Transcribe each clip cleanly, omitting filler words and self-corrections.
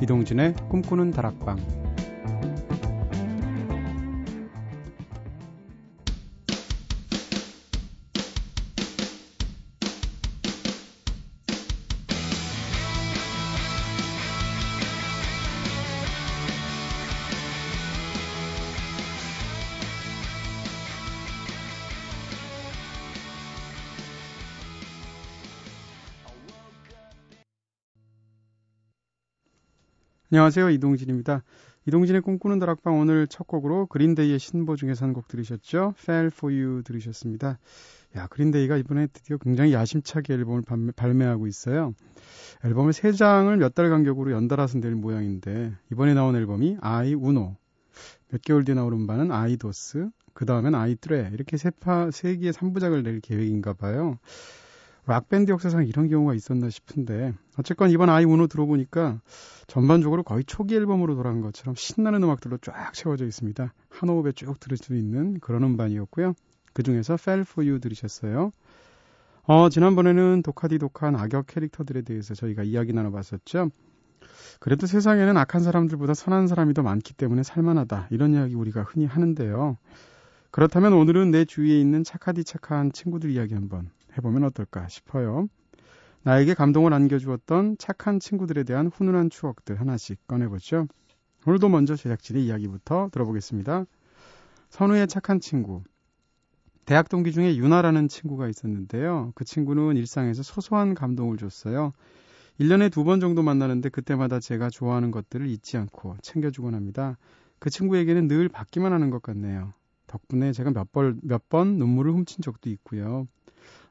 이동진의 꿈꾸는 다락방. 안녕하세요. 이동진입니다. 이동진의 꿈꾸는 다락방 오늘 첫 곡으로 그린데이의 신보 중에서 한 곡 들으셨죠? Fall for You 들으셨습니다. 야, 그린데이가 이번에 드디어 굉장히 야심차게 앨범을 발매하고 있어요. 앨범을 3장을 몇 달 간격으로 연달아서 낼 모양인데 이번에 나온 앨범이 I Uno, 몇 개월 뒤에 나오는 바는 I DOS, 그 다음엔 I Tre 이렇게 세 개의 3부작을 낼 계획인가 봐요. 락밴드 역사상 이런 경우가 있었나 싶은데 어쨌건 이번 I Uno 들어보니까 전반적으로 거의 초기 앨범으로 돌아간 것처럼 신나는 음악들로 쫙 채워져 있습니다. 한 호흡에 쭉 들을 수 있는 그런 음반이었고요. 그중에서 Fall for You 들으셨어요. 지난번에는 독하디독한 악역 캐릭터들에 대해서 저희가 이야기 나눠봤었죠. 그래도 세상에는 악한 사람들보다 선한 사람이 더 많기 때문에 살만하다 이런 이야기 우리가 흔히 하는데요. 그렇다면 오늘은 내 주위에 있는 착하디착한 친구들 이야기 한번 해보면 어떨까 싶어요. 나에게 감동을 안겨주었던 착한 친구들에 대한 훈훈한 추억들 하나씩 꺼내보죠. 오늘도 먼저 제작진의 이야기부터 들어보겠습니다. 선우의 착한 친구. 대학 동기 중에 유나라는 친구가 있었는데요. 그 친구는 일상에서 소소한 감동을 줬어요. 1년에 2번 정도 만나는데 그때마다 제가 좋아하는 것들을 잊지 않고 챙겨주곤 합니다. 그 친구에게는 늘 받기만 하는 것 같네요. 덕분에 제가 몇 번 눈물을 훔친 적도 있고요.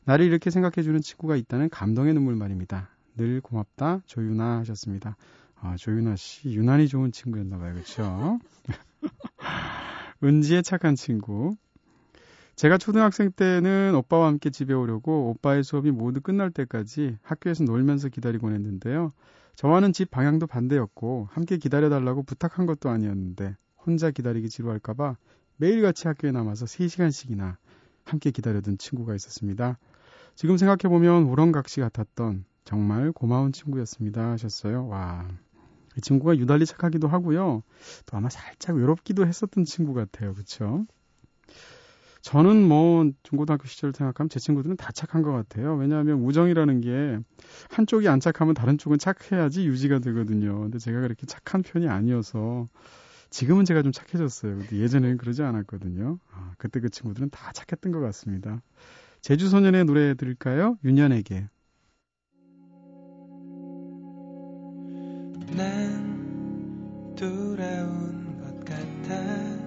나를 이렇게 생각해주는 친구가 있다는 감동의 눈물 말입니다. 늘 고맙다, 조윤아 하셨습니다. 조윤아 씨, 유난히 좋은 친구였나봐요. 그렇죠? 은지의 착한 친구. 제가 초등학생 때는 오빠와 함께 집에 오려고 오빠의 수업이 모두 끝날 때까지 학교에서 놀면서 기다리곤 했는데요. 저와는 집 방향도 반대였고 함께 기다려달라고 부탁한 것도 아니었는데 혼자 기다리기 지루할까봐 매일같이 학교에 남아서 3시간씩이나 함께 기다려둔 친구가 있었습니다. 지금 생각해보면 우렁각시 같았던 정말 고마운 친구였습니다 하셨어요. 와, 이 친구가 유달리 착하기도 하고요. 또 아마 살짝 외롭기도 했었던 친구 같아요. 그렇죠? 저는 중고등학교 시절을 생각하면 제 친구들은 다 착한 것 같아요. 왜냐하면 우정이라는 게 한쪽이 안 착하면 다른 쪽은 착해야지 유지가 되거든요. 근데 제가 그렇게 착한 편이 아니어서 지금은 제가 좀 착해졌어요. 근데 예전에는 그러지 않았거든요. 그때 그 친구들은 다 착했던 것 같습니다. 제주소년의 노래 들을까요? 윤현에게. 난 돌아온 것 같아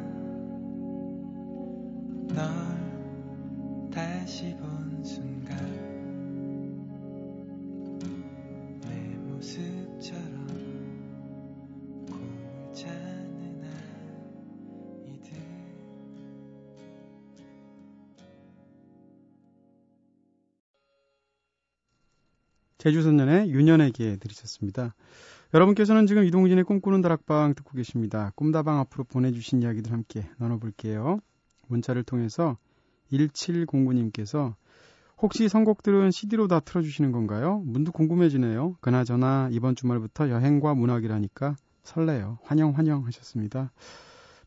널 다시 본 순간 내 모습처럼 꿈을 찾는 아이들. 제주소년의 유년에게 들으셨습니다. 여러분께서는 지금 이동진의 꿈꾸는 다락방 듣고 계십니다. 꿈다방 앞으로 보내주신 이야기들 함께 나눠볼게요. 문자를 통해서 1709님께서 혹시 선곡들은 CD로 다 틀어주시는 건가요? 문득 궁금해지네요. 그나저나 이번 주말부터 여행과 문학이라니까 설레요. 환영 하셨습니다.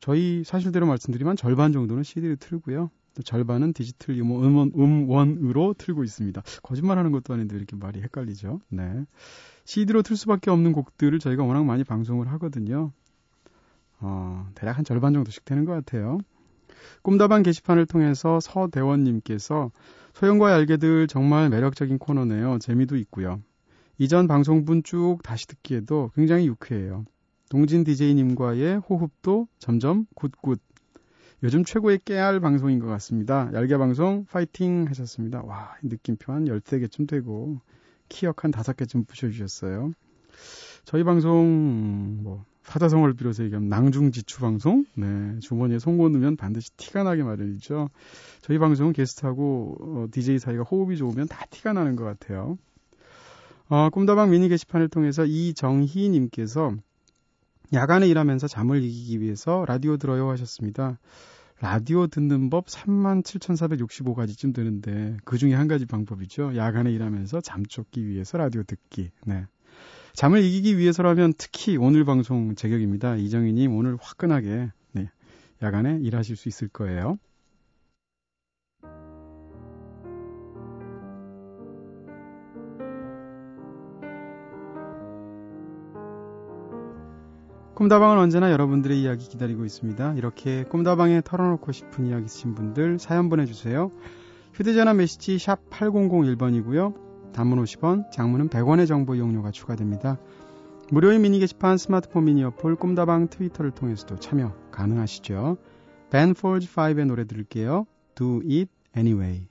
저희 사실대로 말씀드리면 절반 정도는 CD로 틀고요. 또 절반은 디지털 음원으로 틀고 있습니다. 거짓말하는 것도 아닌데 이렇게 말이 헷갈리죠. 네, CD로 틀 수밖에 없는 곡들을 저희가 워낙 많이 방송을 하거든요. 대략 한 절반 정도씩 되는 것 같아요. 꿈다방 게시판을 통해서 서대원님께서 소영과 얄개들 정말 매력적인 코너네요. 재미도 있고요. 이전 방송분 쭉 다시 듣기에도 굉장히 유쾌해요. 동진 DJ님과의 호흡도 점점 굿굿. 요즘 최고의 깨알 방송인 것 같습니다. 얄개 방송 파이팅 하셨습니다. 와, 느낌표 한 13개쯤 되고 키역 한 5개쯤 붙여주셨어요. 저희 방송 사자성어를 빌어서 얘기하면 낭중지추 방송. 네, 주머니에 송곳 넣으면 반드시 티가 나게 마련이죠. 저희 방송은 게스트하고 DJ 사이가 호흡이 좋으면 다 티가 나는 것 같아요. 꿈다방 미니 게시판을 통해서 이정희님께서 야간에 일하면서 잠을 이기기 위해서 라디오 들어요 하셨습니다. 라디오 듣는 법 37,465가지쯤 되는데 그 중에 한 가지 방법이죠. 야간에 일하면서 잠 쫓기 위해서 라디오 듣기. 네. 잠을 이기기 위해서라면 특히 오늘 방송 제격입니다. 이정희님 오늘 화끈하게 네, 야간에 일하실 수 있을 거예요. 꿈다방은 언제나 여러분들의 이야기 기다리고 있습니다. 이렇게 꿈다방에 털어놓고 싶은 이야기 있으신 분들 사연 보내주세요. 휴대전화 메시지 샵 8001번이고요. 단문 50원, 장문은 100원의 정보 이용료가 추가됩니다. 무료인 미니 게시판, 스마트폰 미니 어플, 꿈다방 트위터를 통해서도 참여 가능하시죠. 벤폴즈 5의 노래 들을게요. Do it anyway.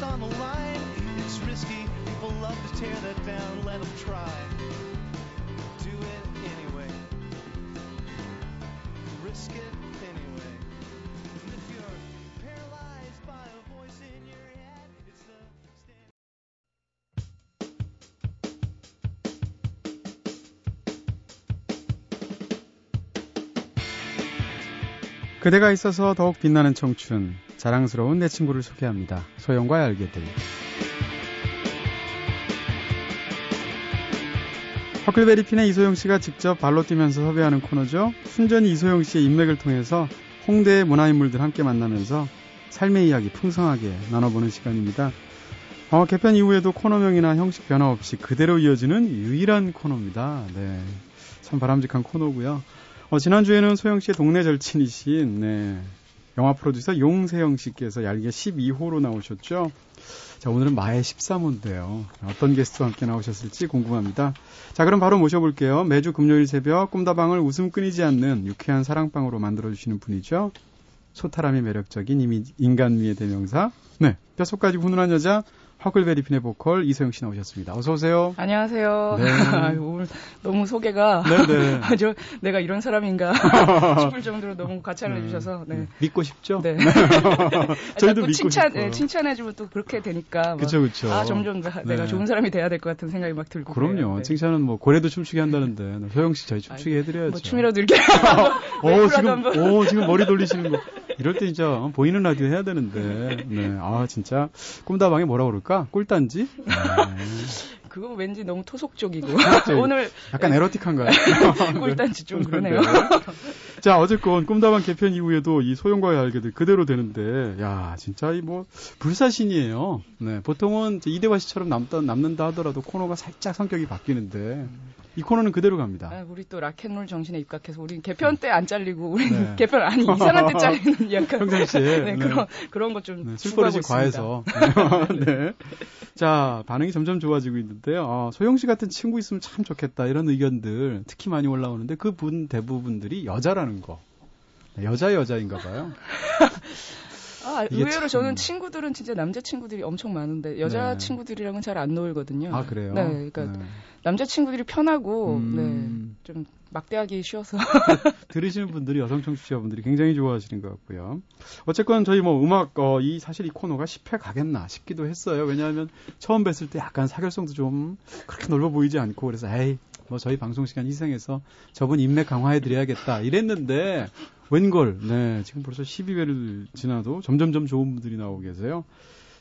On the line, it's risky. People love to tear that down. Let them try. Do it anyway. Risk it anyway. And if you're paralyzed by a voice in your head, it's the. 그대가 있어서 더욱 빛나는 청춘. 자랑스러운 내 친구를 소개합니다. 소영과 얄개들. 허클베리핀의 이소영 씨가 직접 발로 뛰면서 섭외하는 코너죠. 순전히 이소영 씨의 인맥을 통해서 홍대의 문화인물들 함께 만나면서 삶의 이야기 풍성하게 나눠보는 시간입니다. 개편 이후에도 코너명이나 형식 변화 없이 그대로 이어지는 유일한 코너입니다. 네, 참 바람직한 코너고요. 지난주에는 소영 씨의 동네 절친이신 영화 프로듀서 용세영 씨께서 얄개 12호로 나오셨죠. 자, 오늘은 마의 13호인데요. 어떤 게스트와 함께 나오셨을지 궁금합니다. 자, 그럼 바로 모셔볼게요. 매주 금요일 새벽 꿈다방을 웃음 끊이지 않는 유쾌한 사랑방으로 만들어주시는 분이죠. 소탈함이 매력적인 인간미의 대명사. 네, 뼛속까지 훈훈한 여자. 허클베리핀의 보컬 이소영 씨 나오셨습니다. 어서 오세요. 안녕하세요. 네. 오늘 너무 소개가 저 내가 이런 사람인가 싶을 정도로 너무 과찬을 해주셔서 네. 믿고 싶죠. 네. 저희도 믿고 칭찬, 싶어요. 칭찬해주면 또 그렇게 되니까 그렇죠. 아 점점 내가 좋은 사람이 돼야 될 것 같은 생각이 막 들고. 그럼요. 네. 칭찬은 뭐 고래도 춤추게 한다는데 소영 씨 저희 춤추게 해드려야죠. 뭐 춤이라도 이렇게. 지금 머리 돌리시는 거. 이럴 때 진짜 보이는 라디오 해야 되는데. 네. 아 진짜 꿈다방에 뭐라 그럴까? 꿀단지? 네. 그거 왠지 너무 토속적이고. 오늘 약간 에로틱한가요? 꿀단지 좀 그러네요. 자, 어쨌건 꿈다방 개편 이후에도 이 소영과 얄개들 그대로 되는데 야, 진짜 이 뭐 불사신이에요. 네. 보통은 이대화 씨처럼 남는다 하더라도 코너가 살짝 성격이 바뀌는데 이 코너는 그대로 갑니다. 아, 우리 또 락앤롤 정신에 입각해서 우리 개편 때 안 잘리고 우리 개편 아니 이상한 때 잘리는 약간 평상시에 그런 것 좀 술버릇이 과해서. 네. 자, 반응이 점점 좋아지고 있는데요. 소영 씨 같은 친구 있으면 참 좋겠다 이런 의견들 특히 많이 올라오는데 그분 대부분들이 여자라는 거. 여자인가 봐요. 아, 의외로 참... 저는 친구들은 진짜 남자친구들이 엄청 많은데 여자친구들이랑은 잘 안 놀거든요. 아, 그래요? 네, 그러니까 남자친구들이 편하고 좀 막대하기 쉬워서. 들으시는 분들이 여성 청취자분들이 굉장히 좋아하시는 것 같고요. 어쨌건 저희 뭐 음악 사실 이 코너가 10회 가겠나 싶기도 했어요. 왜냐하면 처음 뵀을 때 약간 사교성도 좀 그렇게 넓어 보이지 않고 그래서 에이 뭐 저희 방송 시간 희생해서 저분 인맥 강화해드려야겠다 이랬는데 웬걸, 네, 지금 벌써 12회를 지나도 점점점 좋은 분들이 나오고 계세요.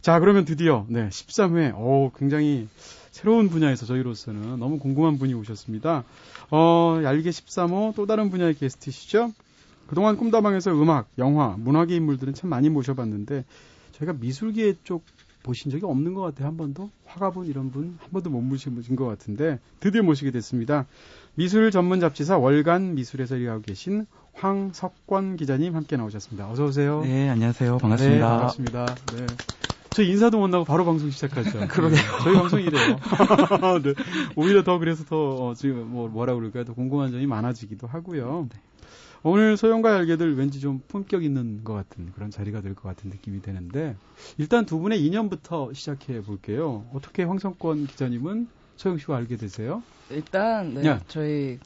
자, 그러면 드디어, 13회. 굉장히 새로운 분야에서 저희로서는 너무 궁금한 분이 오셨습니다. 얄개 13호 또 다른 분야의 게스트시죠? 그동안 꿈다방에서 음악, 영화, 문화계 인물들은 참 많이 모셔봤는데, 저희가 미술계 쪽 보신 적이 없는 것 같아요. 한 번도 화가분 이런 분 한 번도 못 모신 것 같은데 드디어 모시게 됐습니다. 미술 전문 잡지사 월간 미술에서 일하고 계신 황석권 기자님 함께 나오셨습니다. 어서 오세요. 네, 안녕하세요. 반갑습니다. 네, 반갑습니다. 네. 저희 인사도 못 나고 바로 방송 시작하죠. 그러네요. 저희 방송이 이래요. 네. 오히려 더 그래서 더 지금 뭐라 그럴까요? 더 궁금한 점이 많아지기도 하고요. 네. 오늘 소영과 얄개들 왠지 좀 품격 있는 것 같은 그런 자리가 될 것 같은 느낌이 되는데 일단 두 분의 인연부터 시작해 볼게요. 어떻게 황석권 기자님은 소영 씨와 알게 되세요? 일단 저희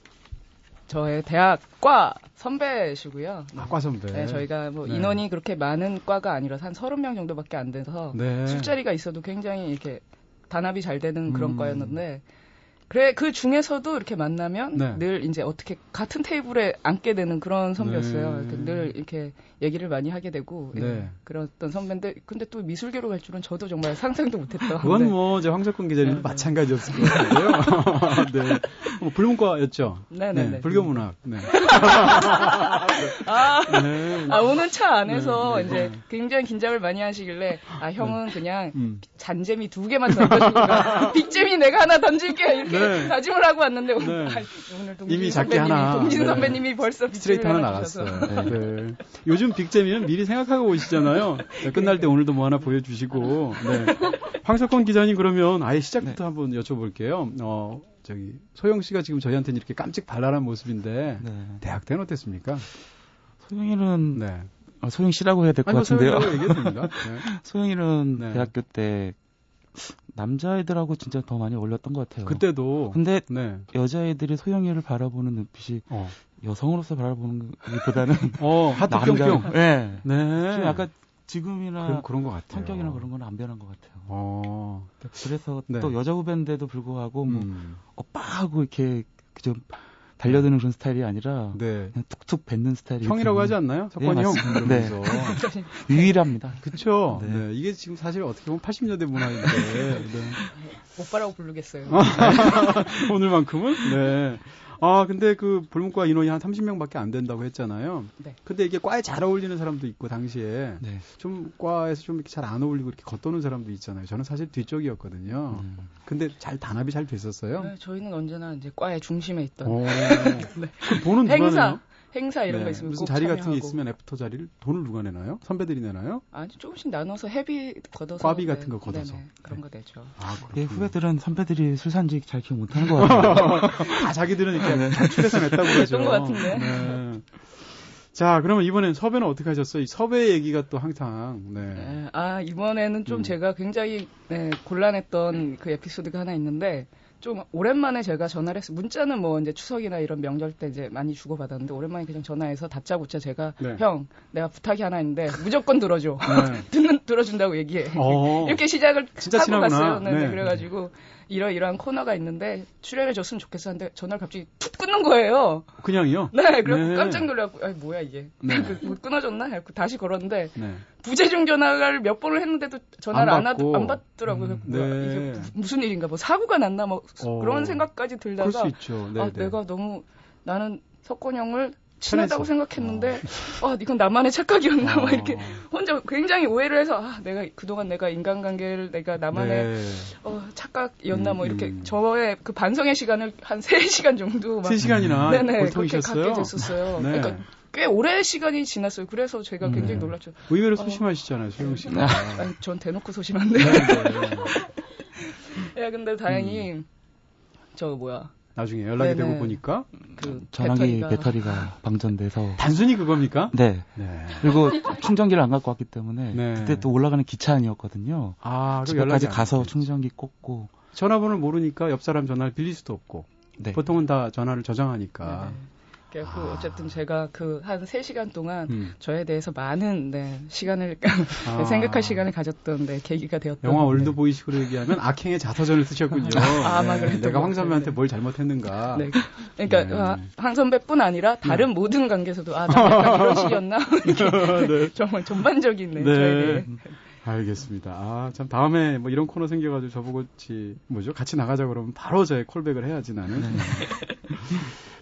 저의 대학과 선배시고요. 아, 과 선배. 네, 저희가 뭐 네. 인원이 그렇게 많은 과가 아니라서 한 30명 정도밖에 안 돼서 네. 술자리가 있어도 굉장히 이렇게 단합이 잘 되는 그런 과였는데 그래 그 중에서도 이렇게 만나면 네. 늘 이제 어떻게 같은 테이블에 앉게 되는 그런 선배였어요. 네. 늘 이렇게 얘기를 많이 하게 되고 네. 예, 그랬던 선배인데 근데 또 미술계로 갈 줄은 저도 정말 상상도 못했던. 그건 뭐 이제 황석권 기자님도 네. 마찬가지였을 것 같아요. 네, 뭐 불문과였죠. 네네네. 네, 불교문학. 네. 아, 네. 아 오늘 차 안에서 네. 이제 굉장히 긴장을 많이 하시길래 아 형은 네. 그냥 잔재미 2개만 던져주고 빅재미 내가 하나 던질게 이렇게. 네. 다짐을 하고 왔는데 네. 오늘 이미 작게 하나 동진 선배님이 네. 벌써 스트레이트 하나 나갔어요. 네. 네. 요즘 빅잼이는 미리 생각하고 오시잖아요. 네. 끝날 때 오늘도 뭐 하나 보여주시고 네. 황석권 기자님 그러면 아예 시작부터 네. 한번 여쭤볼게요. 저기 소영 씨가 지금 저희한테는 이렇게 깜찍발랄한 모습인데 네. 대학 때는 어땠습니까? 소영이는 네. 소영 씨라고 해야 될 것 같은데요. 네. 소영이는 네. 대학교 때 남자애들하고 진짜 더 많이 어울렸던 것 같아요. 그때도. 근데 네. 여자애들이 소영이를 바라보는 눈빛이 여성으로서 바라보는 것보다는 하트뿅뿅. 네. 네. 좀 약간 지금이나 그런 것 같아요. 성격이나 그런 건 안 변한 것 같아요. 그래서 네. 또 여자 후배인데도 불구하고 뭐 오빠 하고 이렇게 좀 달려드는 그런 스타일이 아니라 네. 그냥 툭툭 뱉는 스타일이 형이라고 하지 않나요? 석권이 네, 형. 네. 유일합니다. 그렇죠. 네. 네. 이게 지금 사실 어떻게 보면 80년대 문화인데 네. 오빠라고 부르겠어요. 오늘만큼은. 네. 아 근데 그 불문과 인원이 한 30명밖에 안 된다고 했잖아요. 네. 근데 이게 과에 잘 어울리는 사람도 있고 당시에 네. 좀 과에서 좀 이렇게 잘 안 어울리고 이렇게 겉도는 사람도 있잖아요. 저는 사실 뒤쪽이었거든요. 근데 잘 단합이 잘 됐었어요. 네, 저희는 언제나 이제 과의 중심에 있던. 네. 그 돈은 누가 내나요? 행사 이런 네. 거 있으면 무슨 자리 참여하고. 같은 게 있으면 애프터 자리를 돈을 누가 내나요? 선배들이 내나요? 아니 조금씩 나눠서 회비 걷어서 과비 같은 거 걷어서 네네. 그런 거 내죠. 아, 예, 후배들은 선배들이 술 산지 잘 기억 못하는 거 같아요. 다 자기들은 이렇게 탈출해서 냈다고 그러죠. 그런 거 같은데. 네. 자, 그러면 이번엔 섭외는 어떻게 하셨어요? 이 섭외 얘기가 또 항상, 네. 네. 아, 이번에는 좀 제가 굉장히 네, 곤란했던 그 에피소드가 하나 있는데, 좀 오랜만에 제가 전화를 해서, 문자는 뭐 이제 추석이나 이런 명절 때 이제 많이 주고받았는데, 오랜만에 그냥 전화해서 다짜고짜 제가, 네. 형, 내가 부탁이 하나 있는데, 무조건 들어줘. 네. 들어준다고 얘기해. 이렇게 시작을 진짜 하고 친하구나. 갔어요. 네. 네. 그래가지고, 이러한 코너가 있는데, 출연해줬으면 좋겠어 하는데, 전화를 갑자기 툭 끊는 거예요. 그냥요? 네, 그래서 네. 깜짝 놀라고, 아이, 뭐야, 이게. 네. 뭐 끊어졌나? 해갖고 다시 걸었는데, 네. 부재중 전화를 몇 번을 했는데도 전화를 안 받더라고요. 네. 이게 무슨 일인가, 뭐 사고가 났나, 뭐 그런 생각까지 들다가. 그럴 수 있죠. 네, 아, 네. 내가 너무 나는 석권 형을 친하다고 생각했는데, 이건 나만의 착각이었나, 막 이렇게 혼자 굉장히 오해를 해서, 내가 그동안 인간관계를 내가 나만의 네. 착각이었나, 뭐 이렇게 저의 그 반성의 시간을 한 3시간 정도 막. 3시간이나? 네네. 그렇게 갖게 됐었어요. 네. 그러니까 꽤 오래 시간이 지났어요. 그래서 제가 굉장히 놀랐죠. 의외로 소심하시잖아요, 소영 씨가. 아니, 전 대놓고 소심한데. 네, 네. 야, 근데 다행히, 나중에 연락이 되고 보니까 그 전화기 배터리가 방전돼서. 단순히 그겁니까? 네. 네. 그리고 충전기를 안 갖고 왔기 때문에 네. 그때 또 올라가는 기차 안이었거든요. 아, 집까지 가서 충전기 꽂고. 전화번호를 모르니까 옆 사람 전화를 빌릴 수도 없고. 네. 보통은 다 전화를 저장하니까. 네네. 그래갖고 어쨌든 제가 그 한 3시간 동안 저에 대해서 많은 시간을 생각할 시간을 가졌던 계기가 되었던 영화 올드보이식으로 얘기하면 악행의 자서전을 쓰셨군요. 내가 황 선배한테 뭘 잘못했는가. 네. 그러니까 황 선배뿐 아니라 다른 모든 관계에서도 나 약간 이런 식이었나 네. 정말 전반적인 저에 대해. 알겠습니다. 아, 참, 다음에 뭐 이런 코너 생겨가지고 저보고 같이 나가자 그러면 바로 제 콜백을 해야지 나는.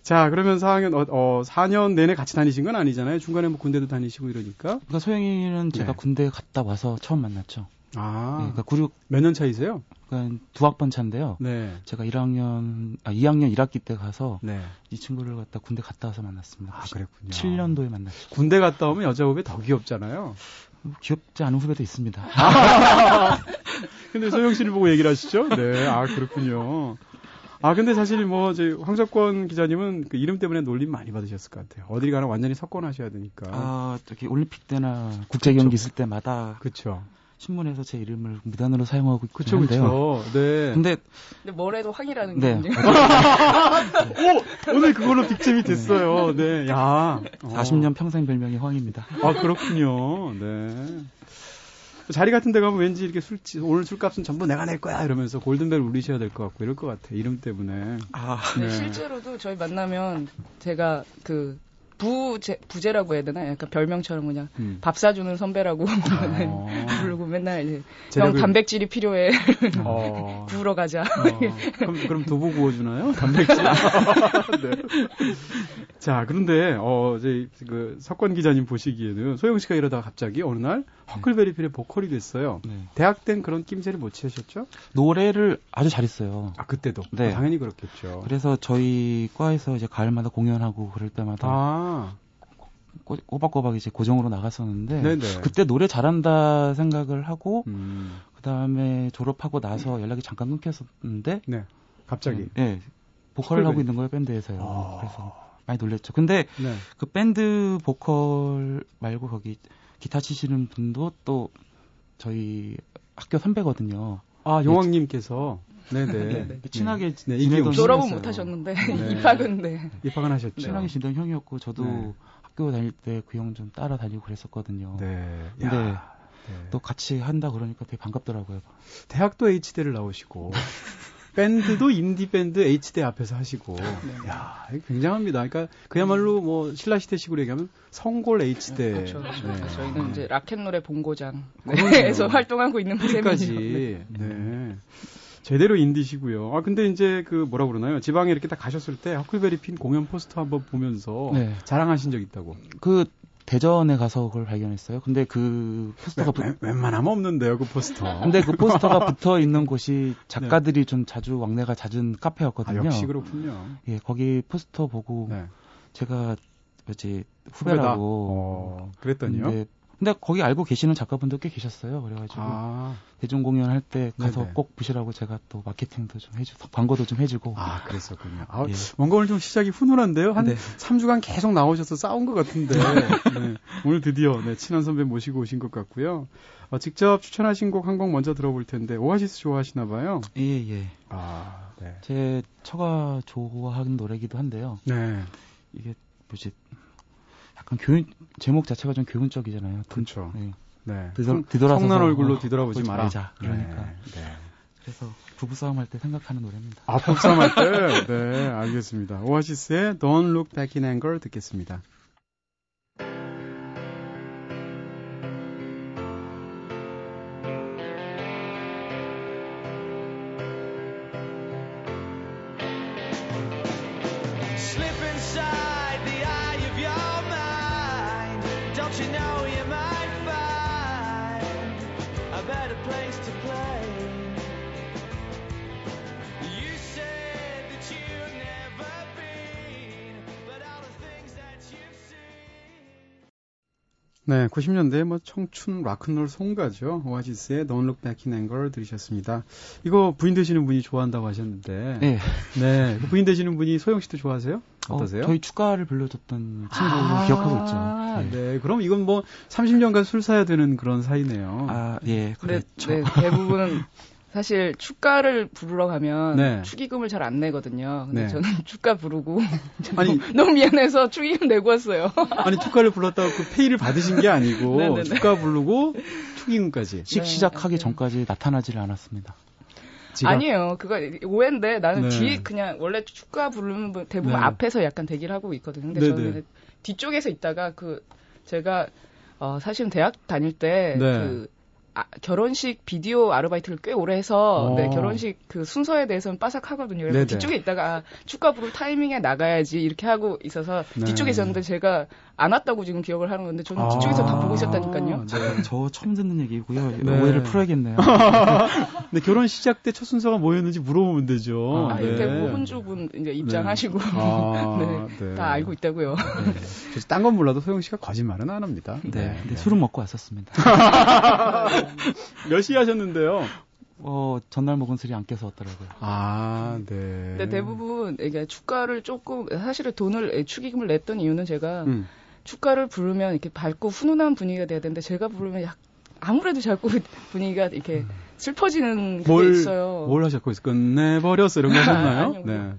자, 그러면 4년 내내 같이 다니신 건 아니잖아요? 중간에 뭐 군대도 다니시고 이러니까. 그러니까 소영이는 제가 군대 갔다 와서 처음 만났죠. 아. 네, 그러니까 몇 년 차이세요? 그러니까 2학번 차인데요. 네. 제가 2학년 1학기 때 가서 이 친구를 군대 갔다 와서 만났습니다. 아, 그랬군요. 7년도에 만났죠. 군대 갔다 오면 여자 후배 더 귀엽잖아요. 귀엽지 않은 후배도 있습니다. 근데 소영 씨를 보고 얘기를 하시죠? 네, 아, 그렇군요. 아, 근데 사실 황석권 기자님은 그 이름 때문에 놀림 많이 받으셨을 것 같아요. 어딜 가나 완전히 석권하셔야 되니까. 올림픽 때나 국제경기 있을 때마다. 그쵸. 신문에서 제 이름을 무단으로 사용하고 있고 그런데요. 네. 근데 뭐래도 황이라는 게. 네. 오, 오늘 그걸로 빅잼이 됐어요. 네. 야. 40년 평생 별명이 황입니다. 아, 그렇군요. 네. 자리 같은 데 가면 왠지 이렇게 술집, 오늘 술값은 전부 내가 낼 거야! 이러면서 골든벨 울리셔야 될 것 같고, 이럴 것 같아. 이름 때문에. 아. 네. 네, 실제로도 저희 만나면 제가 그, 부제라고 해야 되나? 약간 별명처럼 그냥 밥 사주는 선배라고 부르고 맨날 이제 형 단백질이 필요해. 구우러 가자. 그럼 도보 구워주나요? 단백질? 네. 자, 그런데 이제 그 석권 기자님 보시기에는 소영 씨가 이러다가 갑자기 어느 날 허클베리필의 보컬이 됐어요. 네. 대학 땐 그런 낌새를 못 채우셨죠? 노래를 아주 잘했어요. 아, 그때도? 네. 당연히 그렇겠죠. 그래서 저희 과에서 이제 가을마다 공연하고 그럴 때마다 꼬박꼬박 이제 고정으로 나갔었는데 네네. 그때 노래 잘한다 생각을 하고 그 다음에 졸업하고 나서 연락이 잠깐 끊겼었는데 네, 갑자기 네, 보컬을 하고 있는 거예요, 밴드에서요. 그래서 많이 놀랬죠. 근데 네. 그 밴드 보컬 말고 거기 기타 치시는 분도 또 저희 학교 선배거든요. 아, 용왕님께서 네네. 친하게 지내던 졸업은 못 하셨는데 네. 입학은 네. 입학은 하셨죠. 친하게 지내던 형이었고 저도 네. 학교 다닐 때 그 형 좀 따라 다니고 그랬었거든요. 네. 근데 네. 또 같이 한다 그러니까 되게 반갑더라고요. 대학도 H대를 나오시고 밴드도 인디 밴드 H대 앞에서 하시고 네. 야, 굉장합니다. 그러니까 그야말로 뭐 신라시대식으로 얘기하면 성골 H대. 그렇죠. 네. 저희는 이제 락앤 노래 본고장에서 활동하고 있는 분들까지. 네. 제대로 인디시고요. 아, 근데 이제 그 뭐라 그러나요? 지방에 이렇게 딱 가셨을 때 허클베리핀 공연 포스터 한번 보면서 네. 자랑하신 적 있다고. 그 대전에 가서 그걸 발견했어요. 근데 그 포스터가 웬만하면 없는데요, 그 포스터. 근데 그 포스터가 붙어 있는 곳이 작가들이 네. 좀 자주 왕래가 잦은 카페였거든요. 아, 역시 그렇군요. 예, 거기 포스터 보고 네. 제가 이제 후배라고 그랬더니요. 근데 거기 알고 계시는 작가분도 꽤 계셨어요. 그래가지고 대중 공연할 때 가서 네네. 꼭 보시라고 제가 또 마케팅도 좀 해주고 광고도 좀 해주고. 아, 그랬었군요. 아, 예. 뭔가 오늘 좀 시작이 훈훈한데요. 한 3주간 계속 나오셔서 싸운 것 같은데 네. 오늘 드디어 네, 친한 선배 모시고 오신 것 같고요. 직접 추천하신 곡 한 곡 먼저 들어볼 텐데 오아시스 좋아하시나 봐요. 예. 아, 네. 제 처가 좋아하는 노래기도 한데요. 네. 이게 뭐지? 약간 교훈, 제목 자체가 좀 교훈적이잖아요. 그렇죠. 네. 네. 성난 얼굴로 뒤돌아보지 마라. 말자. 그러니까. 네. 그래서 부부싸움 할 때 생각하는 노래입니다. 아, 부부싸움 할 때? 네, 알겠습니다. 오아시스의 Don't Look Back in Anger 듣겠습니다. 네, 90년대 뭐 청춘 락앤롤 송가죠. 오아시스의 Don't Look Back in Anger 들으셨습니다. 이거 부인 되시는 분이 좋아한다고 하셨는데 네, 네, 부인 되시는 분이 소영 씨도 좋아하세요? 어떠세요? 저희 축가를 불러줬던 친구를 기억하고 있죠. 네. 네, 그럼 이건 뭐 30년간 술 사야 되는 그런 사이네요. 아, 예, 그렇죠. 네, 대부분은 사실 축가를 부르러 가면 네. 축의금을 잘 안 내거든요. 근데 네. 저는 축가 부르고 아니, 너무 미안해서 축의금 내고 왔어요. 아니, 축가를 불렀다고 그 페이를 받으신 게 아니고 네네네. 축가 부르고 축의금까지. 식 시작하기 전까지 나타나지를 않았습니다. 지각? 아니에요. 그거 오해인데 나는 네. 뒤에 그냥 원래 축가 부르면 대부분 네. 앞에서 약간 대기를 하고 있거든요. 근데 네네. 저는 뒤쪽에서 있다가 그 제가 사실은 대학 다닐 때 네. 그 결혼식 비디오 아르바이트를 꽤 오래 해서 네, 결혼식 그 순서에 대해서는 빠삭하거든요. 그래서 뒤쪽에 있다가 축가 부를 타이밍에 나가야지 이렇게 하고 있어서 네. 뒤쪽에 있었는데 제가 안 왔다고 지금 기억을 하는 건데 저는 뒤쪽에서 다 보고 있었다니까요. 네, 저 처음 듣는 얘기고요. 네. 오해를 풀어야겠네요. 근데 결혼 시작 때 첫 순서가 뭐였는지 물어보면 되죠. 아, 네. 대부분 쪽은 이제 입장하시고 네, 다 알고 있다고요. 네. 딴 건 몰라도 소영 씨가 거짓말은 안 합니다. 네, 근데 술은 먹고 왔었습니다. 몇 시 하셨는데요? 전날 먹은 술이 안 깨서 왔더라고요. 아, 네. 근데 대부분, 이게 축가를 조금, 사실은 축의금을 냈던 이유는 제가 축가를 부르면 이렇게 밝고 훈훈한 분위기가 돼야 되는데 제가 부르면 아무래도 자꾸 분위기가 이렇게 슬퍼지는 게 있어요. 뭘 하셨고 끝내버렸어 이런 거 하셨나요? 아니요, 네.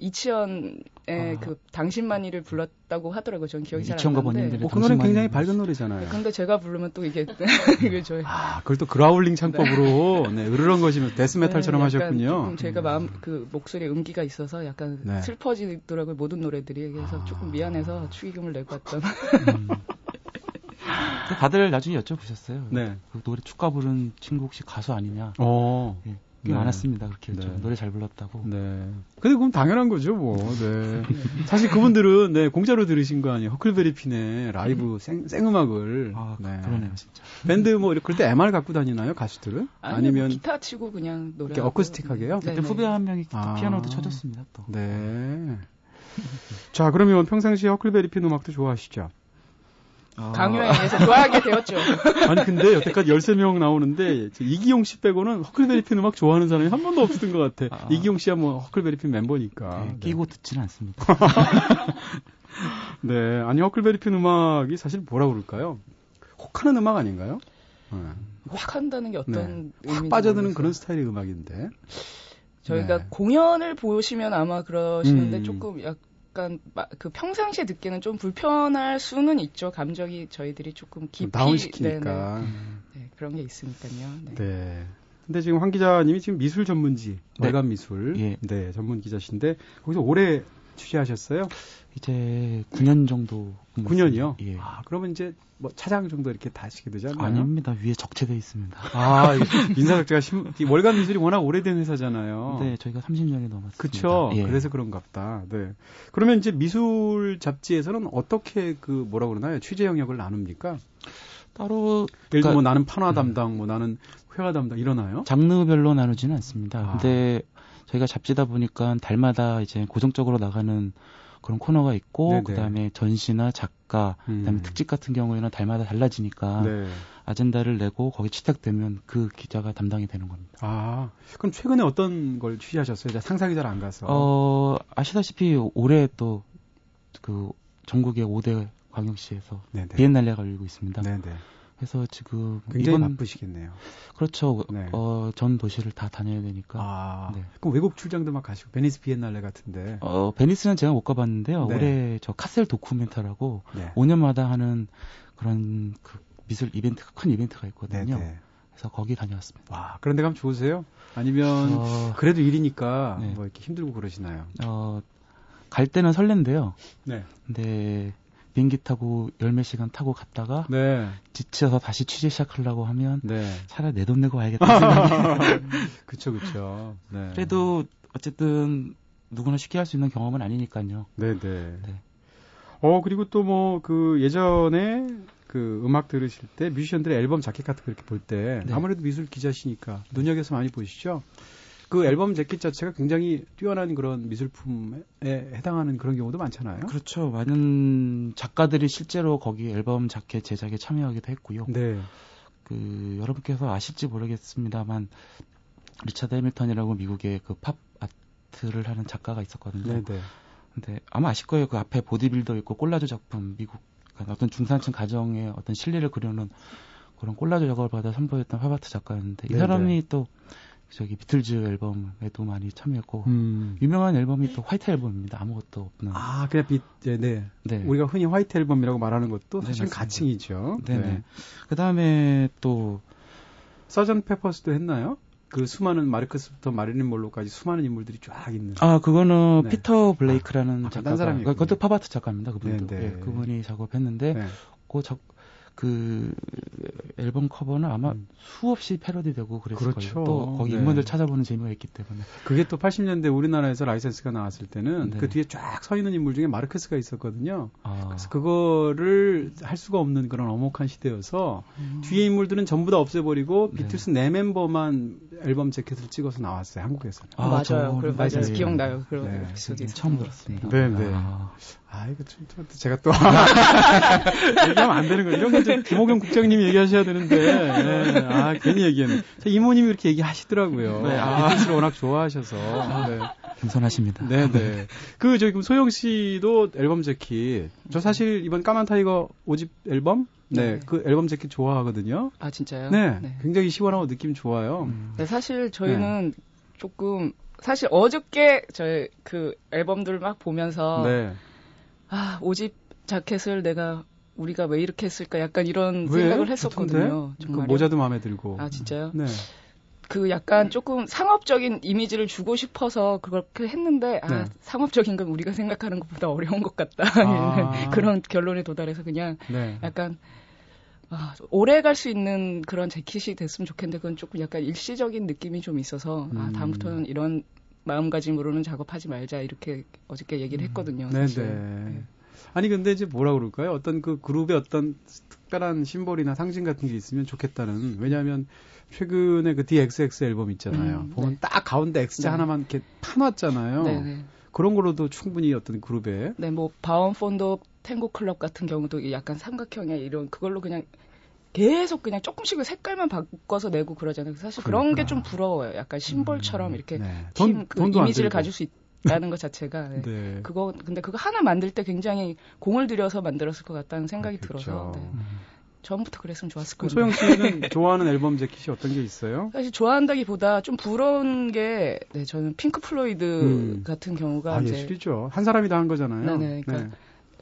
이치현의 그 당신만이를 불렀다고 하더라고요. 전 기억이 잘 안 나는데. 그 노래는 굉장히 밝은 노래잖아요. 근데 제가 부르면 또 이게 이게 저희. 아, 그걸 또 그라울링 창법으로 네, 으르렁 거시면 데스메탈처럼 네, 하셨군요. 제가 마음 그 목소리에 음기가 있어서 약간 네. 슬퍼지더라고요. 모든 노래들이. 그래서 조금 미안해서 축의금을 내고 왔던. 다들 나중에 여쭤보셨어요. 네. 그 노래 축가 부른 친구 혹시 가수 아니냐? 네. 꽤 네. 많았습니다. 그렇게 네. 노래 잘 불렀다고. 네. 근데 그건 당연한 거죠, 뭐. 네. 사실 그분들은 네 공짜로 들으신 거 아니에요. 허클베리핀의 라이브 생음악을. 아, 네. 그러네요, 진짜. 밴드 뭐 그럴 때 MR 갖고 다니나요, 가수들은? 아니면 기타 치고 그냥 노래. 어쿠스틱하게요? 그때 후배 한 명이 피아노도 쳐줬습니다, 또. 네. 자, 그러면 평상시에 허클베리핀 음악도 좋아하시죠? 강요에 의해서 좋아하게 되었죠. 아니 근데 여태까지 13명 나오는데 이기용 씨 빼고는 허클베리핀 음악 좋아하는 사람이 한 번도 없었던 것 같아. 이기용 씨야 뭐 허클베리핀 멤버니까. 네, 끼고 듣지는 않습니다. 네, 아니 허클베리핀 음악이 사실 뭐라 그럴까요? 혹하는 음악 아닌가요? 네. 혹한다는 게 어떤 네. 확 빠져드는 모르겠어요. 그런 스타일의 음악인데 저희가 네. 공연을 보시면 아마 그러시는데 조금 약간 그 평상시에 듣기에는 좀 불편할 수는 있죠. 감정이 저희들이 조금 깊이 다운시키니까 네, 그런 게 있으니까요. 네. 네. 근데 지금 황 기자님이 지금 미술 전문지 네. 월간 미술 예. 네 전문 기자신데 거기서 올해 취재하셨어요? 이제 9년 정도. 9년이요? 예. 아, 그러면 이제 뭐 차장 정도 이렇게 다 하시게 되지 않나요? 아닙니다. 위에 적재되어 있습니다. 아, 인사적재가 월간 미술이 워낙 오래된 회사잖아요. 네, 저희가 30년이 넘었습니다. 그쵸. 예. 그래서 그런가 보다. 네. 그러면 이제 미술 잡지에서는 어떻게 그 뭐라 그러나요? 취재 영역을 나눕니까? 따로. 예를 들어 뭐 나는 판화 담당, 뭐 나는 회화 담당 이러나요? 장르별로 나누지는 않습니다. 근데 저희가 잡지다 보니까 달마다 이제 고정적으로 나가는 그런 코너가 있고 네네. 그다음에 전시나 작가, 그다음에 특집 같은 경우에는 달마다 달라지니까 네. 아젠다를 내고 거기 채택되면 그 기자가 담당이 되는 겁니다. 아, 그럼 최근에 어떤 걸 취재하셨어요? 상상이 잘 안 가서. 아시다시피 올해 또 그 전국의 5대 광역시에서 네네. 비엔날레가 열리고 있습니다. 네네. 그래서 지금 굉장히 바쁘시겠네요. 그렇죠. 네. 전 도시를 다 다녀야 되니까. 아, 네. 그럼 외국 출장도 막 가시고 베니스 비엔날레 같은데. 베니스는 제가 못 가봤는데요. 네. 올해 저 카셀 도쿠멘타라고 네. 5년마다 하는 그런 그 미술 이벤트 큰 이벤트가 있거든요. 네네. 그래서 거기 다녀왔습니다. 와, 그런데 가면 좋으세요? 아니면 그래도 일이니까 네. 뭐 이렇게 힘들고 그러시나요? 갈 때는 설렌데요. 네. 근데 비행기 타고 열몇 시간 타고 갔다가 네. 지쳐서 다시 취재 시작하려고 하면 네. 차라리 내 돈 내고 와야겠다. 그렇죠, 그렇죠. 네. 그래도 어쨌든 누구나 쉽게 할 수 있는 경험은 아니니까요. 네네. 네. 그리고 또 뭐 그 예전에 그 음악 들으실 때 뮤지션들의 앨범 자켓 같은 거 이렇게 볼 때 네. 아무래도 미술 기자시니까 눈여겨서 많이 보시죠. 그 앨범 재킷 자체가 굉장히 뛰어난 그런 미술품에 해당하는 그런 경우도 많잖아요. 그렇죠. 많은 작가들이 실제로 거기 앨범 자켓 제작에 참여하기도 했고요. 네. 그 여러분께서 아실지 모르겠습니다만 리차드 해밀턴이라고 미국의 그 팝 아트를 하는 작가가 있었거든요. 네, 네. 근데 아마 아실 거예요. 그 앞에 보디빌더 있고 콜라주 작품, 미국 어떤 중산층 가정의 어떤 실리를 그려놓은 그런 콜라주 작업을 받아 선보였던 팝아트 작가였는데 이 사람이 네. 또 저기 비틀즈 앨범에도 많이 참여했고 유명한 앨범이 또 화이트 앨범입니다. 아무것도 없는. 아, 그냥 네. 네. 우리가 흔히 화이트 앨범이라고 말하는 것도 사실 네, 가칭이죠. 네. 네. 그다음에 또 서전 페퍼스도 했나요? 그 수많은 마르크스부터 마릴린 몰로까지 수많은 인물들이 쫙 있는. 아, 그거는 네. 피터 블레이크라는 작가가. 사람이군요. 그것도 팝아트 작가입니다. 그분도. 네, 네. 네, 그분이 작업했는데 네. 그 앨범 커버는 아마 수없이 패러디되고 그랬을 거예요. 또 거기 인물들 네. 찾아보는 재미가 있기 때문에. 그게 또 80년대 우리나라에서 라이센스가 나왔을 때는 네. 그 뒤에 쫙 서 있는 인물 중에 마르크스가 있었거든요. 아. 그래서 그거를 할 수가 없는 그런 엄혹한 시대여서 뒤에 인물들은 전부 다 없애버리고 비틀스 네 멤버만 앨범 재킷을 찍어서 나왔어요. 한국에서는. 아, 맞아요. 그럼 맞아요. 네. 기억나요. 그런 네. 에피소드 처음 들었습니다. 네, 네. 아, 이거 좀 제가 또 얘기하면 안 되는 거예요. 김호경 국장님이 얘기하셔야 되는데 네. 아, 괜히 얘기했네. 이모님이 이렇게 얘기하시더라고요. 네, 비틀즈를 워낙 좋아하셔서 네. 겸손하십니다. 네네. 그 저기 소영 씨도 앨범 재킷. 저 사실 이번 까만 타이거 5집 앨범 네, 그 앨범 재킷 좋아하거든요. 아, 진짜요? 네, 네. 굉장히 시원하고 느낌 좋아요. 네, 사실 저희는 네. 조금 사실 어저께 저희 그 앨범들 막 보면서 네. 아, 5집 자켓을 내가 우리가 왜 이렇게 했을까 약간 이런 왜? 생각을 했었거든요. 그 모자도 마음에 들고. 아, 진짜요? 네. 그 약간 조금 상업적인 이미지를 주고 싶어서 그렇게 했는데 아, 네. 상업적인 건 우리가 생각하는 것보다 어려운 것 같다. 아. 그런 결론에 도달해서 그냥 네. 약간 아, 오래 갈 수 있는 그런 재킷이 됐으면 좋겠는데 그건 조금 약간 일시적인 느낌이 좀 있어서 아, 다음부터는 이런 마음가짐으로는 작업하지 말자 이렇게 어저께 얘기를 했거든요. 사실. 네. 아니 근데 이제 뭐라 그럴까요? 어떤 그 그룹의 어떤 특별한 심볼이나 상징 같은 게 있으면 좋겠다는. 왜냐하면 최근에 그 DXX 앨범 있잖아요. 보면 네. 딱 가운데 X자 네. 하나만 이렇게 파놨잖아요. 네, 네. 그런 걸로도 충분히 어떤 그룹에. 네, 뭐 바운폰도 탱고 클럽 같은 경우도 약간 삼각형의 이런 그걸로 그냥 계속 그냥 조금씩 색깔만 바꿔서 내고 그러잖아요. 사실 그러니까. 그런 게 좀 부러워요. 약간 심볼처럼 이렇게 네. 팀 그 이미지를 가질 수 있다. 라는 것 자체가 네. 네. 그거 근데 그거 하나 만들 때 굉장히 공을 들여서 만들었을 것 같다는 생각이 그렇죠. 들어서 네. 전부터 그랬으면 좋았을 것 같아요. 소영 씨는 좋아하는 앨범 재킷이 어떤 게 있어요? 사실 좋아한다기보다 좀 부러운 게 네, 저는 핑크 플로이드 같은 경우가 아, 이제 예술이죠. 한 사람이 다 한 거잖아요. 네네, 그러니까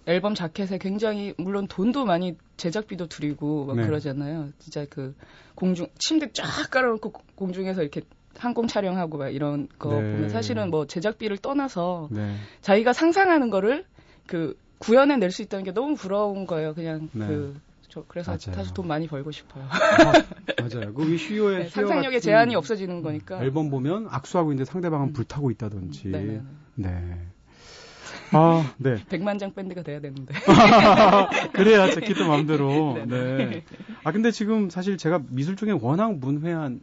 네. 앨범 자켓에 굉장히 물론 돈도 많이 제작비도 들이고 막 네. 그러잖아요. 진짜 그 공중 침대 쫙 깔아놓고 공중에서 이렇게 항공 촬영하고 막 이런 거 네. 보면 사실은 뭐 제작비를 떠나서 네. 자기가 상상하는 거를 그 구현해낼 수 있다는 게 너무 부러운 거예요. 그냥 네. 그래서 맞아요. 다시 돈 많이 벌고 싶어요. 아, 맞아요. 그 네, 상상력의 제한이 없어지는 거니까. 앨범 보면 악수하고 있는데 상대방은 불타고 있다든지. 네네네. 네. 아, 네. 100만 장 밴드가 돼야 되는데. 그래야 재킷도 마음대로. 네. 아, 근데 지금 사실 제가 미술 중에 워낙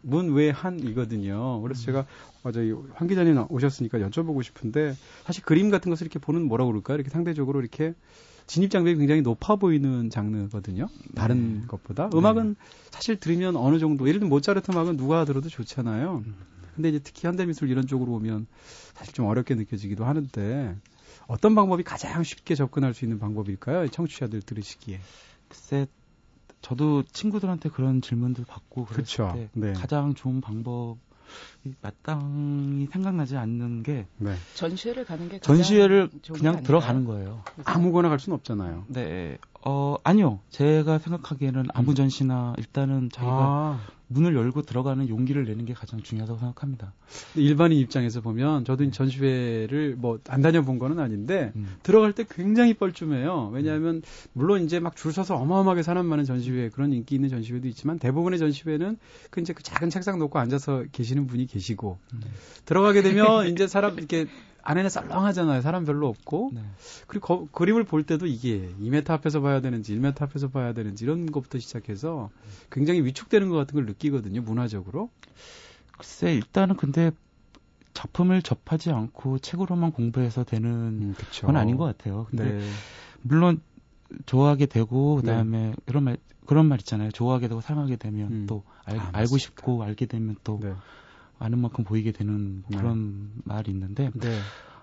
문외한이거든요. 그래서 제가, 저희 황 기자님 오셨으니까 여쭤보고 싶은데, 사실 그림 같은 것을 이렇게 보는 뭐라고 그럴까요? 이렇게 상대적으로 이렇게 진입장벽이 굉장히 높아 보이는 장르거든요. 다른 것보다. 음악은 사실 들으면 어느 정도, 예를 들면 모차르트 음악은 누가 들어도 좋잖아요. 근데 이제 특히 현대미술 이런 쪽으로 오면 사실 좀 어렵게 느껴지기도 하는데, 어떤 방법이 가장 쉽게 접근할 수 있는 방법일까요? 청취자들 들으시기에. 글쎄, 저도 친구들한테 그런 질문들 받고 그랬을 때 네. 가장 좋은 방법이 마땅히 생각나지 않는 게 네. 전시회를 가는 게 가장 전시회를 그냥 들어가는 거예요. 아무거나 갈 수는 없잖아요. 네, 아니요. 제가 생각하기에는 아무 전시나 일단은 자기가 문을 열고 들어가는 용기를 내는 게 가장 중요하다고 생각합니다. 일반인 입장에서 보면 저도 전시회를 뭐 안 다녀본 거는 아닌데 들어갈 때 굉장히 뻘쭘해요. 왜냐하면 물론 이제 막 줄 서서 어마어마하게 사람 많은 전시회 그런 인기 있는 전시회도 있지만 대부분의 전시회는 그 이제 그 작은 책상 놓고 앉아서 계시는 분이 계시고 들어가게 되면 이제 사람 이렇게 안에는 썰렁하잖아요. 사람 별로 없고. 네. 그리고 그림을 볼 때도 이게 2m 앞에서 봐야 되는지 1m 앞에서 봐야 되는지 이런 것부터 시작해서 굉장히 위축되는 것 같은 걸 느끼거든요. 문화적으로. 글쎄 일단은 근데 작품을 접하지 않고 책으로만 공부해서 되는 건 아닌 것 같아요. 근데 네. 물론 좋아하게 되고 그다음에 네. 그런 말 있잖아요. 좋아하게 되고 사랑하게 되면 또 알고 싶고 알게 되면 또 네. 아는 만큼 보이게 되는 그런 말이 있는데 네.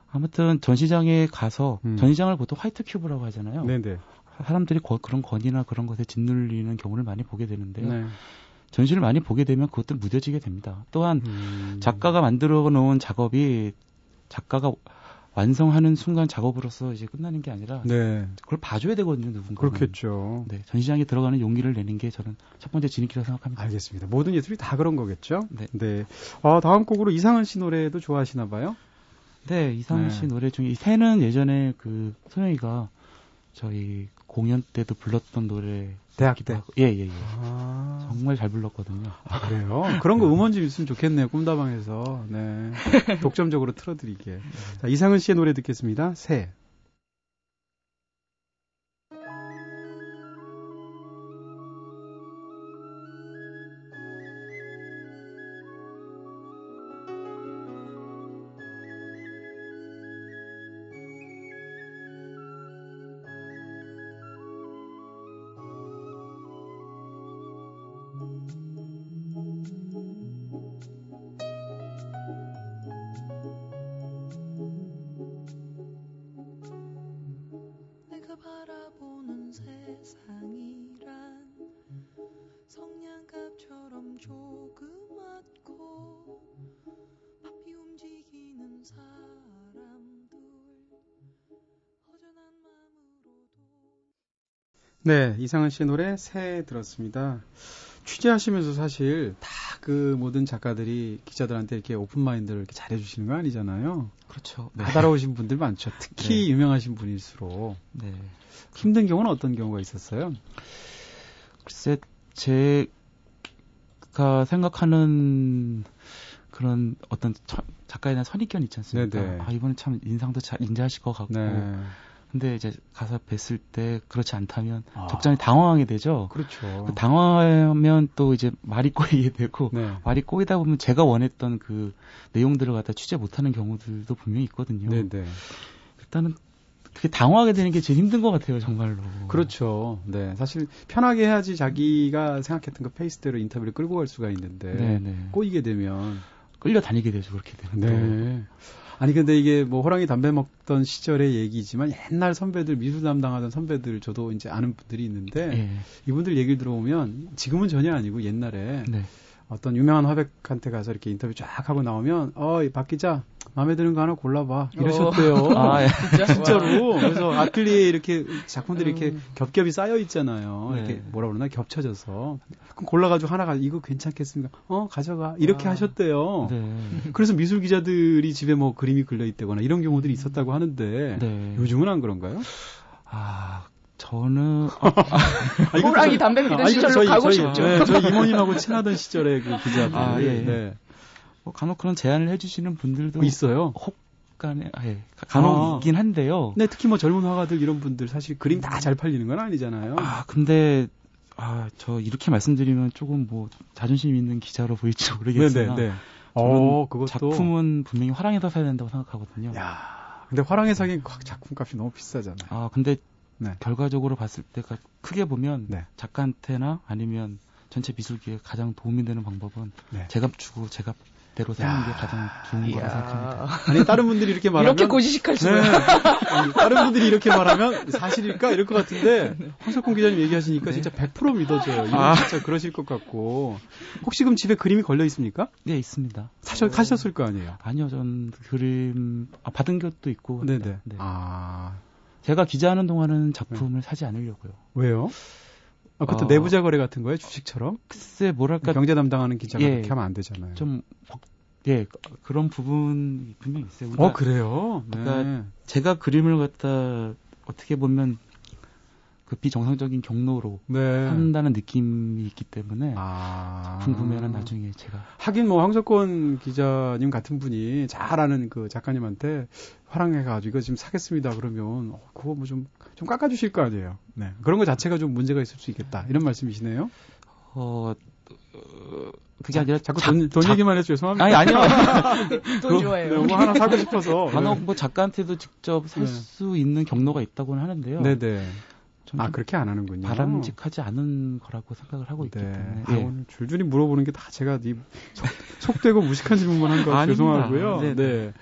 아무튼 전시장에 가서 전시장을 보통 화이트 큐브라고 하잖아요. 네네. 사람들이 그런 건이나 그런 것에 짓눌리는 경우를 많이 보게 되는데요. 네. 전시를 많이 보게 되면 그것도 무뎌지게 됩니다. 또한 작가가 만들어 놓은 작업이 작가가 완성하는 순간 작업으로서 이제 끝나는 게 아니라 네. 그걸 봐줘야 되거든요, 누군가. 그렇겠죠. 네, 전시장에 들어가는 용기를 내는 게 저는 첫 번째 진입기라고 생각합니다. 알겠습니다. 모든 예술이 다 그런 거겠죠. 네. 네. 아, 다음 곡으로 이상은 씨 노래도 좋아하시나 봐요. 네, 이상은 씨 노래 중에 이 새는 예전에 그 소영이가 저희 공연 때도 불렀던 노래. 대학 때? 예. 아... 정말 잘 불렀거든요. 아, 그래요? 그런 거 음원 좀 있으면 좋겠네요. 꿈다방에서. 네. 독점적으로 틀어드리게. 자, 이상은 씨의 노래 듣겠습니다. 새. 네, 이상은 씨의 노래 새 들었습니다. 취재하시면서 사실 다 그 모든 작가들이 기자들한테 이렇게 오픈마인드를 이렇게 잘해주시는 거 아니잖아요. 그렇죠. 네. 까다로우신 분들 많죠. 특히 네. 유명하신 분일수록. 네. 힘든 경우는 어떤 경우가 있었어요? 글쎄, 제가 생각하는 그런 어떤 작가에 대한 선입견 있지 않습니까? 네네. 아, 이분은 참 인상도 잘 인자하실 것 같고. 네. 근데 이제 가서 뵀을 때 그렇지 않다면 아. 적잖이 당황하게 되죠. 그렇죠. 당황하면 또 이제 말이 꼬이게 되고 네. 말이 꼬이다 보면 제가 원했던 그 내용들을 갖다 취재 못하는 경우들도 분명히 있거든요. 네네. 일단은 그게 당황하게 되는 게 제일 힘든 것 같아요, 정말로. 그렇죠. 네, 사실 편하게 해야지 자기가 생각했던 그 페이스대로 인터뷰를 끌고 갈 수가 있는데 네네. 꼬이게 되면 끌려 다니게 되죠, 그렇게 되는데. 네. 아니 근데 이게 뭐 호랑이 담배 먹던 시절의 얘기지만 옛날 선배들 미술 담당하던 선배들 저도 이제 아는 분들이 있는데 네. 이분들 얘기를 들어보면 지금은 전혀 아니고 옛날에 네. 어떤 유명한 화백한테 가서 이렇게 인터뷰 쫙 하고 나오면 이 박 기자 마음에 드는 거 하나 골라봐 이러셨대요. 아, 진짜로. 그래서 아틀리에 이렇게 작품들이 이렇게 겹겹이 쌓여 있잖아요. 네. 이렇게 뭐라 그러나 겹쳐져서 그럼 골라가지고 하나가 이거 괜찮겠습니까? 가져가 이렇게 아. 하셨대요. 네. 그래서 미술 기자들이 집에 뭐 그림이 걸려 있다거나 이런 경우들이 있었다고 하는데 네. 요즘은 안 그런가요? 아. 저는 호랑이 담배 피는 시절로 가고 싶죠. 네, 저희 이모님하고 친하던 시절의 그 기자들. 아, 예. 네. 뭐 간혹 그런 제안을 해주시는 분들도 있어요. 혹간에 간혹 있긴 한데요. 네, 특히 뭐 젊은 화가들 이런 분들 사실 그림 다 잘 팔리는 건 아니잖아요. 아, 근데 저 이렇게 말씀드리면 조금 뭐 자존심 있는 기자로 보일지 모르겠으나 네네, 네. 그것도 작품은 분명히 화랑에다 사야 된다고 생각하거든요. 야, 근데 화랑에 사긴 작품값이 너무 비싸잖아요. 아, 근데 네. 결과적으로 봤을 때 크게 보면 네. 작가한테나 아니면 전체 미술계에 가장 도움이 되는 방법은 네. 제값 주고 제값대로 사는 게 가장 좋은 거라고 생각합니다. 아니 다른 분들이 이렇게 말하면 이렇게 고지식할 수가 네. 다른 분들이 이렇게 말하면 사실일까 이럴 것 같은데 황석권 기자님 얘기하시니까 네. 진짜 100% 믿어져요. 이건 진짜 그러실 것 같고 혹시 그럼 집에 그림이 걸려 있습니까? 네 있습니다. 사셨을 거 아니에요? 아니요, 전 그림 받은 것도 있고. 네네. 네. 아. 제가 기자하는 동안은 작품을 사지 않으려고요. 왜요? 그것도 내부자 거래 같은 거예요? 주식처럼? 글쎄, 뭐랄까. 경제 담당하는 기자가 그렇게 하면 안 되잖아요. 좀, 그런 부분이 분명히 있어요. 그러니까, 그래요? 그러니까 네. 제가 그림을 갖다 어떻게 보면 그 비정상적인 경로로 네. 한다는 느낌이 있기 때문에 작품 구매는 나중에 제가. 하긴 뭐 황석권 기자님 같은 분이 잘 아는 그 작가님한테 화랑해가지고 이거 지금 사겠습니다 그러면 그거 뭐 좀 깎아주실 거 아니에요. 네. 그런 거 자체가 좀 문제가 있을 수 있겠다 이런 말씀이시네요. 그게 아니라 자꾸 돈 얘기만 해서 죄송합니다. 아니요. 돈 좋아해요. 네, 뭐 하나 사고 싶어서. 간혹 네. 뭐 작가한테도 직접 살 수 네. 있는 경로가 있다고는 하는데요. 네네. 그렇게 안 하는군요. 바람직하지 않은 거라고 생각을 하고 있기 때문에. 네. 오늘 줄줄이 물어보는 게 다 제가 속되고 무식한 질문만 한 거 죄송하고요. 네네. 네.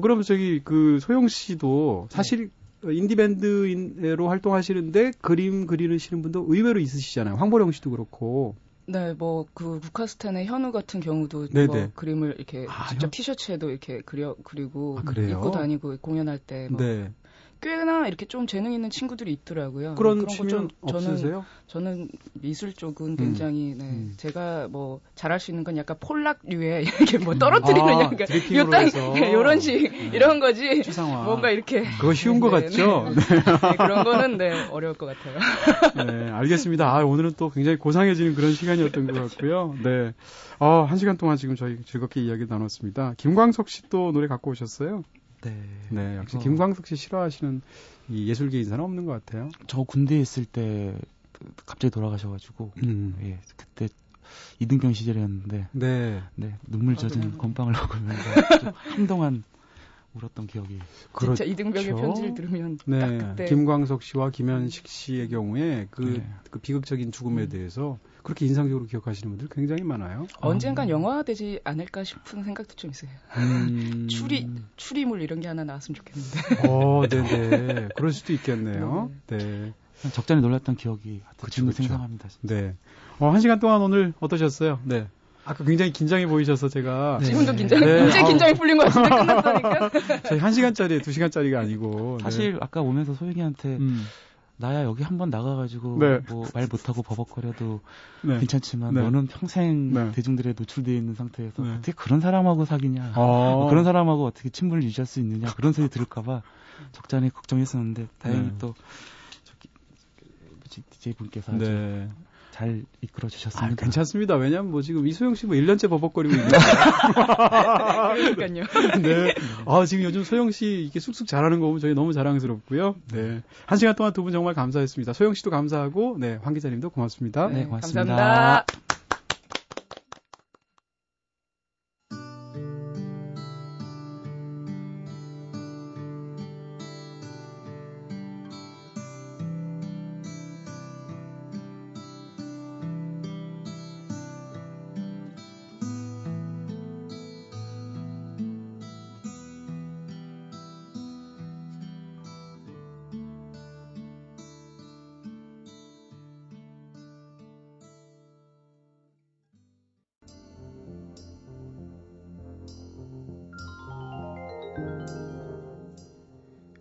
그럼 저기 그 소영 씨도 사실 네. 인디밴드로 활동하시는데 그림 그리시는 분도 의외로 있으시잖아요. 황보령 씨도 그렇고. 네, 뭐 그 루카스탄의 현우 같은 경우도 뭐 그림을 이렇게 직접 티셔츠에도 이렇게 그리고 입고 다니고 공연할 때 뭐 네. 꽤나 이렇게 좀 재능 있는 친구들이 있더라고요. 그런 거 좀 없으세요? 저는 미술 쪽은 굉장히 제가 뭐 잘할 수 있는 건 약간 폴락류에 이렇게 뭐 떨어뜨리는 약간 요런 식 이런 거지. 추상화. 뭔가 이렇게 그거 쉬운 거 같죠? 네. 네, 그런 거는 네 어려울 것 같아요. 네, 알겠습니다. 오늘은 또 굉장히 고상해지는 그런 시간이었던 것 같고요. 네, 한 시간 동안 지금 저희 즐겁게 이야기 나눴습니다. 김광석 씨 또 노래 갖고 오셨어요? 네. 네, 역시 김광석 씨 싫어하시는 이 예술계 인사는 없는 것 같아요. 저 군대에 있을 때 갑자기 돌아가셔가지고, 예, 그때 이등병 시절이었는데, 네, 눈물 젖은 건빵을 먹으면서 한동안 울었던 기억이. 그렇죠. 진짜 이등병의 편지를 들으면 네. 딱 그때. 김광석 씨와 김현식 씨의 경우에 그 비극적인 죽음에 대해서 그렇게 인상적으로 기억하시는 분들 굉장히 많아요. 언젠간 영화화되지 않을까 싶은 생각도 좀 있어요. 추리물 이런 게 하나 나왔으면 좋겠는데. 네네. 그럴 수도 있겠네요. 네. 적잖이 놀랐던 기억이 그중에 생생합니다. 진짜. 네. 한 시간 동안 오늘 어떠셨어요? 네. 아까 굉장히 긴장해 보이셔서 제가. 네. 지금도 굉장히 긴장이 풀린 것 같은데 끝났다니까. 저희 1시간짜리, 2시간짜리가 아니고. 사실 아까 오면서 소영이한테 나야 여기 한번 나가가지고 네. 뭐 말 못하고 버벅거려도 네. 괜찮지만 네. 너는 평생 네. 대중들에 노출되어 있는 상태에서 네. 어떻게 그런 사람하고 사귀냐 뭐 그런 사람하고 어떻게 친분을 유지할 수 있느냐 그런 소리 들을까봐 적잖이 걱정했었는데 다행히 네. 또 DJ분께서 네. 잘 이끌어 주셨습니다. 아, 괜찮습니다. 왜냐면 뭐 지금 이소영 씨 뭐 1년째 버벅거리고 있는데. 그러니까요. 네. 아, 지금 요즘 소영 씨 이렇게 쑥쑥 잘하는 거 보면 저희 너무 자랑스럽고요. 네. 한 시간 동안 두 분 정말 감사했습니다. 소영 씨도 감사하고, 네. 황 기자님도 고맙습니다. 네, 고맙습니다. 감사합니다.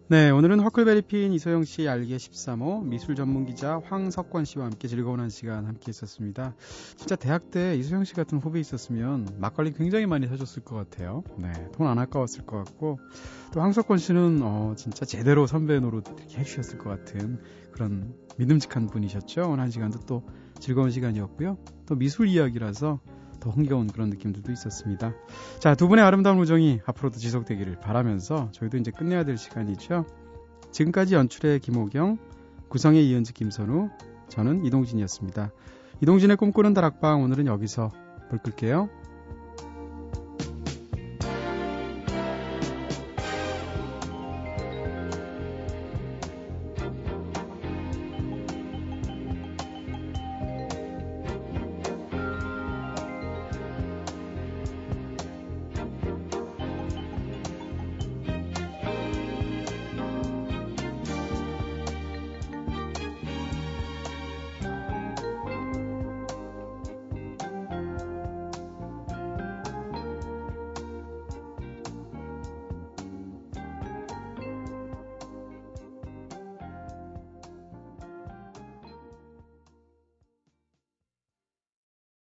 네, 오늘은 허클베리핀 이소영 씨 알게 13호 미술 전문 기자 황석권 씨와 함께 즐거운 한 시간 함께 있었습니다. 진짜 대학 때 이소영 씨 같은 후배 있었으면 막걸리 굉장히 많이 사줬을 것 같아요. 네, 돈 안 아까웠을 것 같고 또 황석권 씨는 진짜 제대로 선배 노릇 이렇게 해주셨을 것 같은 그런 믿음직한 분이셨죠. 오늘 한 시간도 또 즐거운 시간이었고요. 또 미술 이야기라서 더 흥겨운 그런 느낌들도 있었습니다. 자, 두 분의 아름다운 우정이 앞으로도 지속되기를 바라면서 저희도 이제 끝내야 될 시간이죠. 지금까지 연출의 김호경, 구성의 이은지, 김선우, 저는 이동진이었습니다. 이동진의 꿈꾸는 다락방 오늘은 여기서 불 끌게요.